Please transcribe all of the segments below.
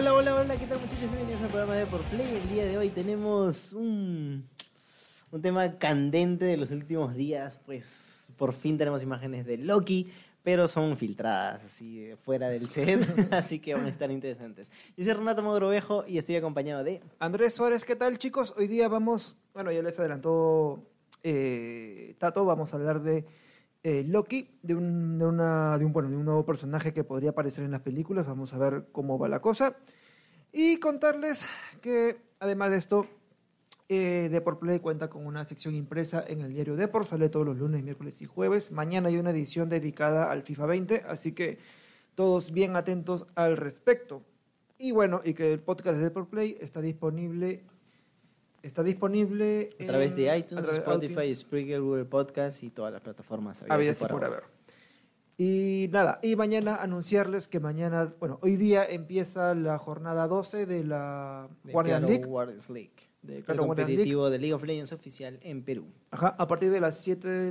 Hola, hola, hola, ¿qué tal muchachos? Bienvenidos al programa de Depor Play. El día de hoy tenemos un tema candente de los últimos días. Pues por fin tenemos imágenes de Loki, pero son filtradas, así, fuera del set, así que van a estar interesantes. Yo soy Renato Madurovejo y estoy acompañado de... Andrés Suárez, ¿qué tal chicos? Hoy día vamos, bueno, ya les adelantó Tato, vamos a hablar de... Loki, de un nuevo personaje que podría aparecer en las películas. Vamos a ver cómo va la cosa. Y contarles que, además de esto, Depor Play cuenta con una sección impresa en el diario Depor. Sale todos los lunes, miércoles y jueves. Mañana hay una edición dedicada al FIFA 20, así que todos bien atentos al respecto. Y bueno, y que el podcast de Depor Play está disponible... Está disponible a través de iTunes, Spotify, Spreaker, Google Podcast y todas las plataformas habidas por haber. Y nada, y mañana anunciarles que mañana, bueno, hoy día empieza la jornada 12 de la Guardian League. El competitivo de League of Legends oficial en Perú. Ajá, a partir de las 7 de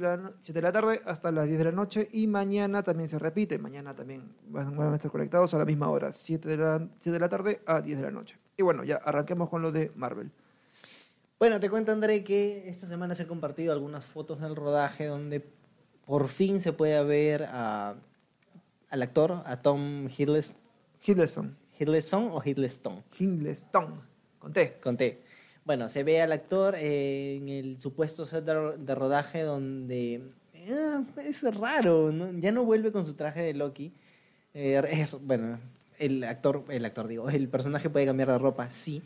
la tarde hasta las 10 de la noche. Y mañana también se repite. Mañana también van a estar conectados a la misma hora, 7 de la tarde a 10 de la noche. Y bueno, ya arranquemos con lo de Marvel. Bueno, te cuento, André, que esta semana se han compartido algunas fotos del rodaje donde por fin se puede ver al actor, a Tom Hiddleston. ¿Hiddleston o Hiddleston? Hiddleston, con T. Bueno, se ve al actor en el supuesto set de rodaje donde es raro, ¿no? Ya no vuelve con su traje de Loki. El personaje puede cambiar de ropa, sí,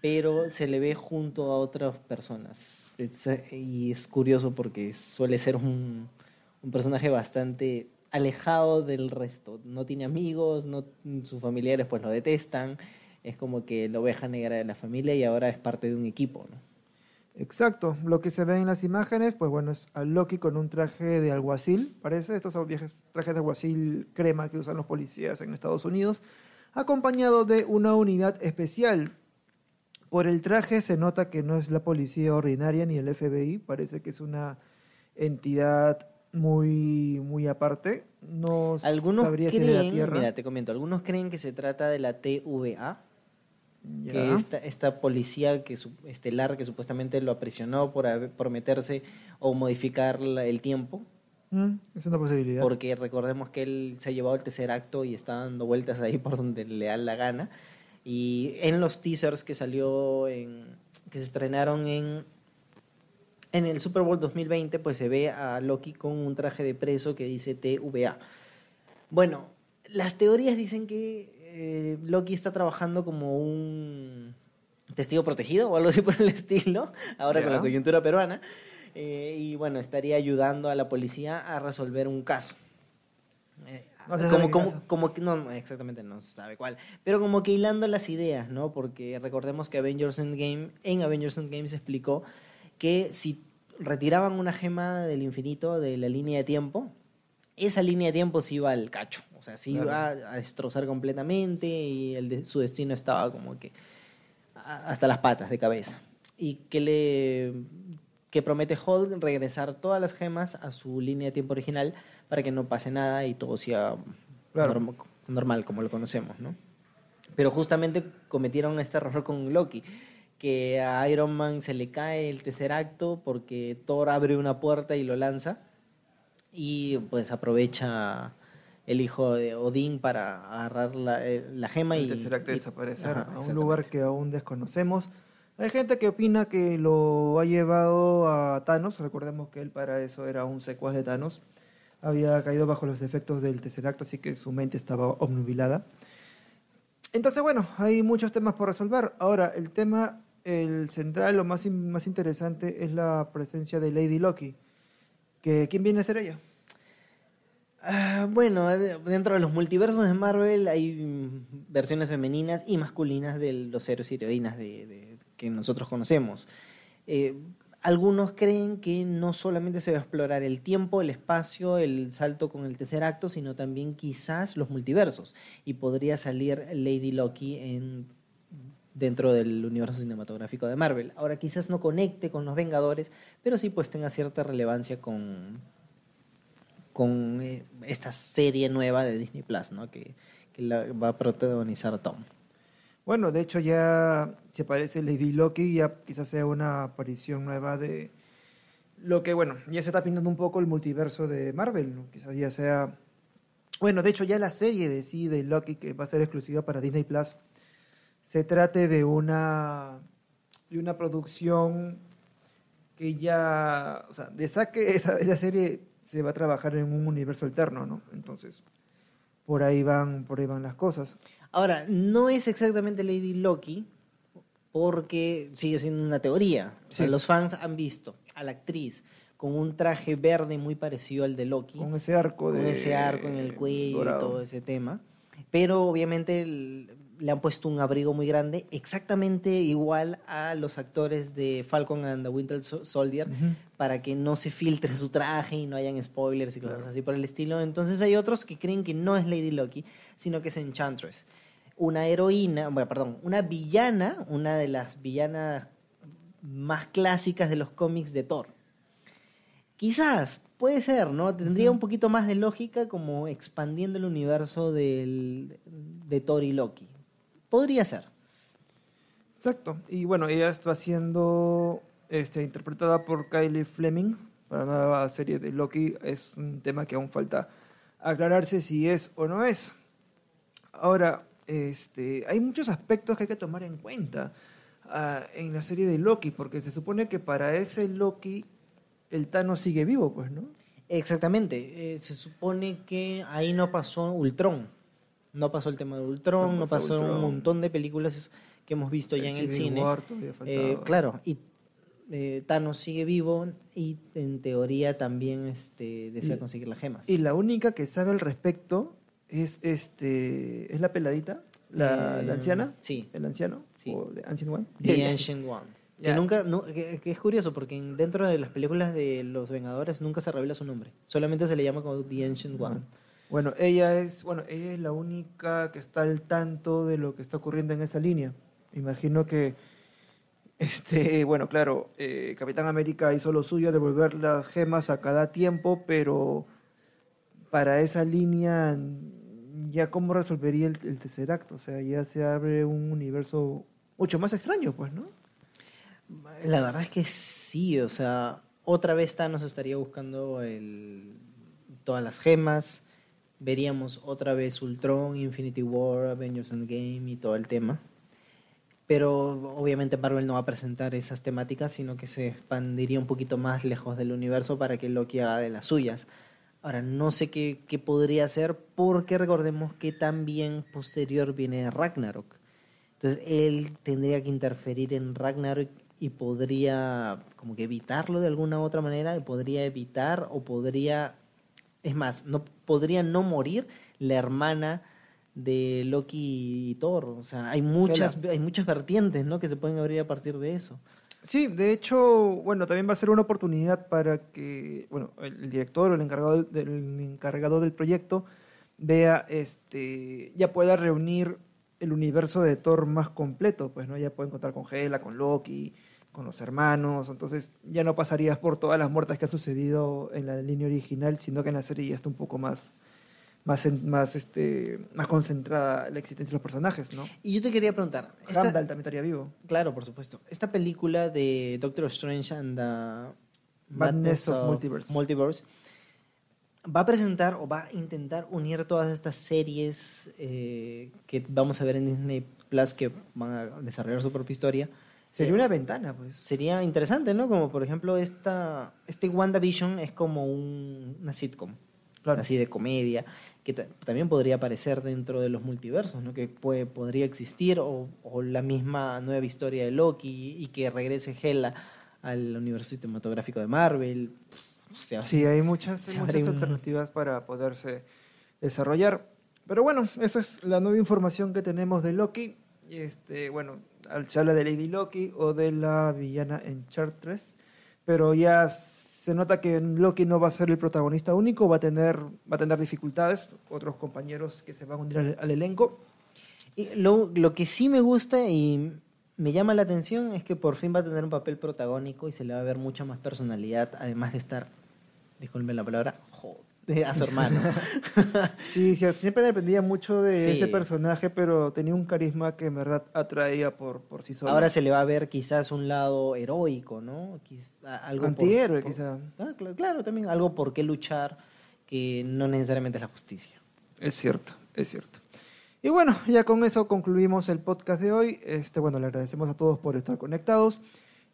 pero se le ve junto a otras personas. Y es curioso porque suele ser un personaje bastante alejado del resto. No tiene amigos, sus familiares pues lo detestan. Es como que la oveja negra de la familia y ahora es parte de un equipo, ¿no? Exacto. Lo que se ve en las imágenes, pues bueno, es a Loki con un traje de alguacil, parece. Estos son viejos trajes de alguacil crema que usan los policías en Estados Unidos, acompañado de una unidad especial. Por el traje se nota que no es la policía ordinaria ni el FBI, parece que es una entidad muy, muy aparte. No sabría si es de la Tierra. Mira, te comento, algunos creen que se trata de la TVA, ya, que esta policía estelar que supuestamente lo aprisionó por meterse o modificar el tiempo. Es una posibilidad. Porque recordemos que él se ha llevado el Tesseracto y está dando vueltas ahí por donde le da la gana. Y en los teasers que se estrenaron en el Super Bowl 2020, pues se ve a Loki con un traje de preso que dice TVA. Bueno, las teorías dicen que Loki está trabajando como un testigo protegido o algo así por el estilo, ahora yeah, con la coyuntura peruana. Y bueno, estaría ayudando a la policía a resolver un caso. No, exactamente no se sabe cuál, pero como que hilando las ideas, ¿no? Porque recordemos que en Avengers Endgame se explicó que si retiraban una gema del infinito de la línea de tiempo, esa línea de tiempo se iba al cacho, o sea, se iba a destrozar completamente y su destino estaba como que hasta las patas de cabeza. Y que promete Hulk regresar todas las gemas a su línea de tiempo original para que no pase nada y todo sea normal como lo conocemos, ¿no? Pero justamente cometieron este error con Loki, que a Iron Man se le cae el Tesseracto porque Thor abre una puerta y lo lanza y pues aprovecha el hijo de Odín para agarrar la gema y el Tesseracto desaparece a un lugar que aún desconocemos. Hay gente que opina que lo ha llevado a Thanos, recordemos que él para eso era un secuaz de Thanos, había caído bajo los efectos del Tesseracto, así que su mente estaba obnubilada. Entonces, bueno, hay muchos temas por resolver. Ahora, el tema central, lo más interesante, es la presencia de Lady Loki. ¿Quién viene a ser ella? Bueno, dentro de los multiversos de Marvel hay versiones femeninas y masculinas de los héroes y heroínas que nosotros conocemos. Algunos creen que no solamente se va a explorar el tiempo, el espacio, el salto con el Tesseracto, sino también quizás los multiversos. Y podría salir Lady Loki dentro del universo cinematográfico de Marvel. Ahora quizás no conecte con los Vengadores, pero sí pues tenga cierta relevancia con esta serie nueva de Disney Plus, ¿no? que la va a protagonizar Tom. Bueno, de hecho ya se parece Lady Loki, ya quizás sea una aparición nueva de lo que, bueno, ya se está pintando un poco el multiverso de Marvel, ¿no? Quizás ya sea... Bueno, de hecho ya la serie de sí de Loki, que va a ser exclusiva para Disney Plus, se trate de una producción que ya... O sea, de saque esa serie se va a trabajar en un universo alterno, ¿no? Entonces, por ahí van las cosas. Ahora, no es exactamente Lady Loki, porque sigue siendo una teoría. O sea, los fans han visto a la actriz con un traje verde muy parecido al de Loki. Con ese arco. Con ese arco en el cuello dorado. Y todo ese tema. Pero obviamente le han puesto un abrigo muy grande, exactamente igual a los actores de Falcon and the Winter Soldier, uh-huh, para que no se filtre su traje y no hayan spoilers y cosas, claro, así por el estilo. Entonces hay otros que creen que no es Lady Loki, sino que es Enchantress. Una heroína, bueno, perdón, una villana, una de las villanas más clásicas de los cómics de Thor. Quizás, puede ser, ¿no? Tendría un poquito más de lógica como expandiendo el universo de Thor y Loki. Podría ser. Exacto. Y bueno, ella está siendo interpretada por Kylie Fleming para la nueva serie de Loki. Es un tema que aún falta aclararse si es o no es. Ahora... hay muchos aspectos que hay que tomar en cuenta en la serie de Loki, porque se supone que para ese Loki el Thanos sigue vivo, pues, ¿no? Exactamente. Se supone que ahí no pasó Ultron. No pasó el tema de Ultron, no pasó Ultron. Un montón de películas que hemos visto ya en el cine. Claro, y Thanos sigue vivo y en teoría también desea conseguir las gemas. Y la única que sabe al respecto... ¿Es la peladita? ¿La anciana? Sí. ¿El anciano? Sí. ¿O The Ancient One? The Ancient One. Yeah. Que es curioso porque dentro de las películas de los Vengadores nunca se revela su nombre. Solamente se le llama como The Ancient One. Bueno, ella es la única que está al tanto de lo que está ocurriendo en esa línea. Imagino que, claro, Capitán América hizo lo suyo de devolver las gemas a cada tiempo, pero... Para esa línea, ya cómo resolvería el Tesseracto. O sea, ya se abre un universo mucho más extraño, pues, ¿no? La verdad es que sí. O sea, otra vez Thanos estaría buscando todas las gemas. Veríamos otra vez Ultron, Infinity War, Avengers Endgame y todo el tema. Pero obviamente Marvel no va a presentar esas temáticas, sino que se expandiría un poquito más lejos del universo para que Loki haga de las suyas. Ahora, no sé qué podría hacer, porque recordemos que también posterior viene Ragnarok. Entonces, él tendría que interferir en Ragnarok y podría como que evitarlo de alguna u otra manera, podría no morir la hermana de Loki y Thor. O sea, hay muchas vertientes, ¿no?, que se pueden abrir a partir de eso. Sí, de hecho, bueno, también va a ser una oportunidad para que, bueno, el director o el encargado del proyecto vea, ya pueda reunir el universo de Thor más completo, pues, ¿no? Ya pueden contar con Hela, con Loki, con los hermanos, entonces ya no pasarías por todas las muertes que han sucedido en la línea original, sino que en la serie ya está un poco más concentrada la existencia de los personajes, ¿no? Y yo te quería preguntar... Randall también estaría vivo. Claro, por supuesto. Esta película de Doctor Strange and the Madness of Multiverse va a presentar o va a intentar unir todas estas series que vamos a ver en Disney Plus, que van a desarrollar su propia historia. Sería una ventana, pues. Sería interesante, ¿no? Como, por ejemplo, este WandaVision es como una sitcom. Claro. Así de comedia, que también podría aparecer dentro de los multiversos, ¿no? Que podría existir, o la misma nueva historia de Loki y que regrese Hela al universo cinematográfico de Marvel. Sí, hay muchas alternativas para poderse desarrollar. Pero bueno, esa es la nueva información que tenemos de Loki. Bueno, se habla de Lady Loki o de la villana Enchantress, pero ya... Se nota que Loki no va a ser el protagonista único, va a tener dificultades, otros compañeros que se van a unir al elenco. Y lo que sí me gusta y me llama la atención es que por fin va a tener un papel protagónico y se le va a ver mucha más personalidad, además de estar, disculpen la palabra, a su hermano. Sí, siempre dependía mucho de ese personaje, pero tenía un carisma que en verdad atraía por sí solo. Ahora se le va a ver quizás un lado heroico, ¿no? Algo antihéroe, quizás. Ah, claro, también algo por qué luchar que no necesariamente es la justicia. Es cierto, es cierto. Y bueno, ya con eso concluimos el podcast de hoy. Bueno, le agradecemos a todos por estar conectados.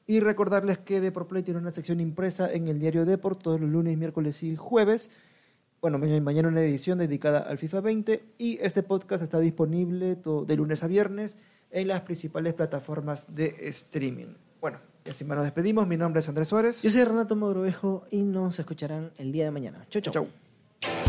Y recordarles que Depor Play tiene una sección impresa en el diario Depor todos los lunes, miércoles y jueves. Bueno, mañana una edición dedicada al FIFA 20. Y este podcast está disponible de lunes a viernes en las principales plataformas de streaming. Bueno, y así nos despedimos. Mi nombre es Andrés Suárez. Yo soy Renato Madurovejo y nos escucharán el día de mañana. Chau, chau. Chau.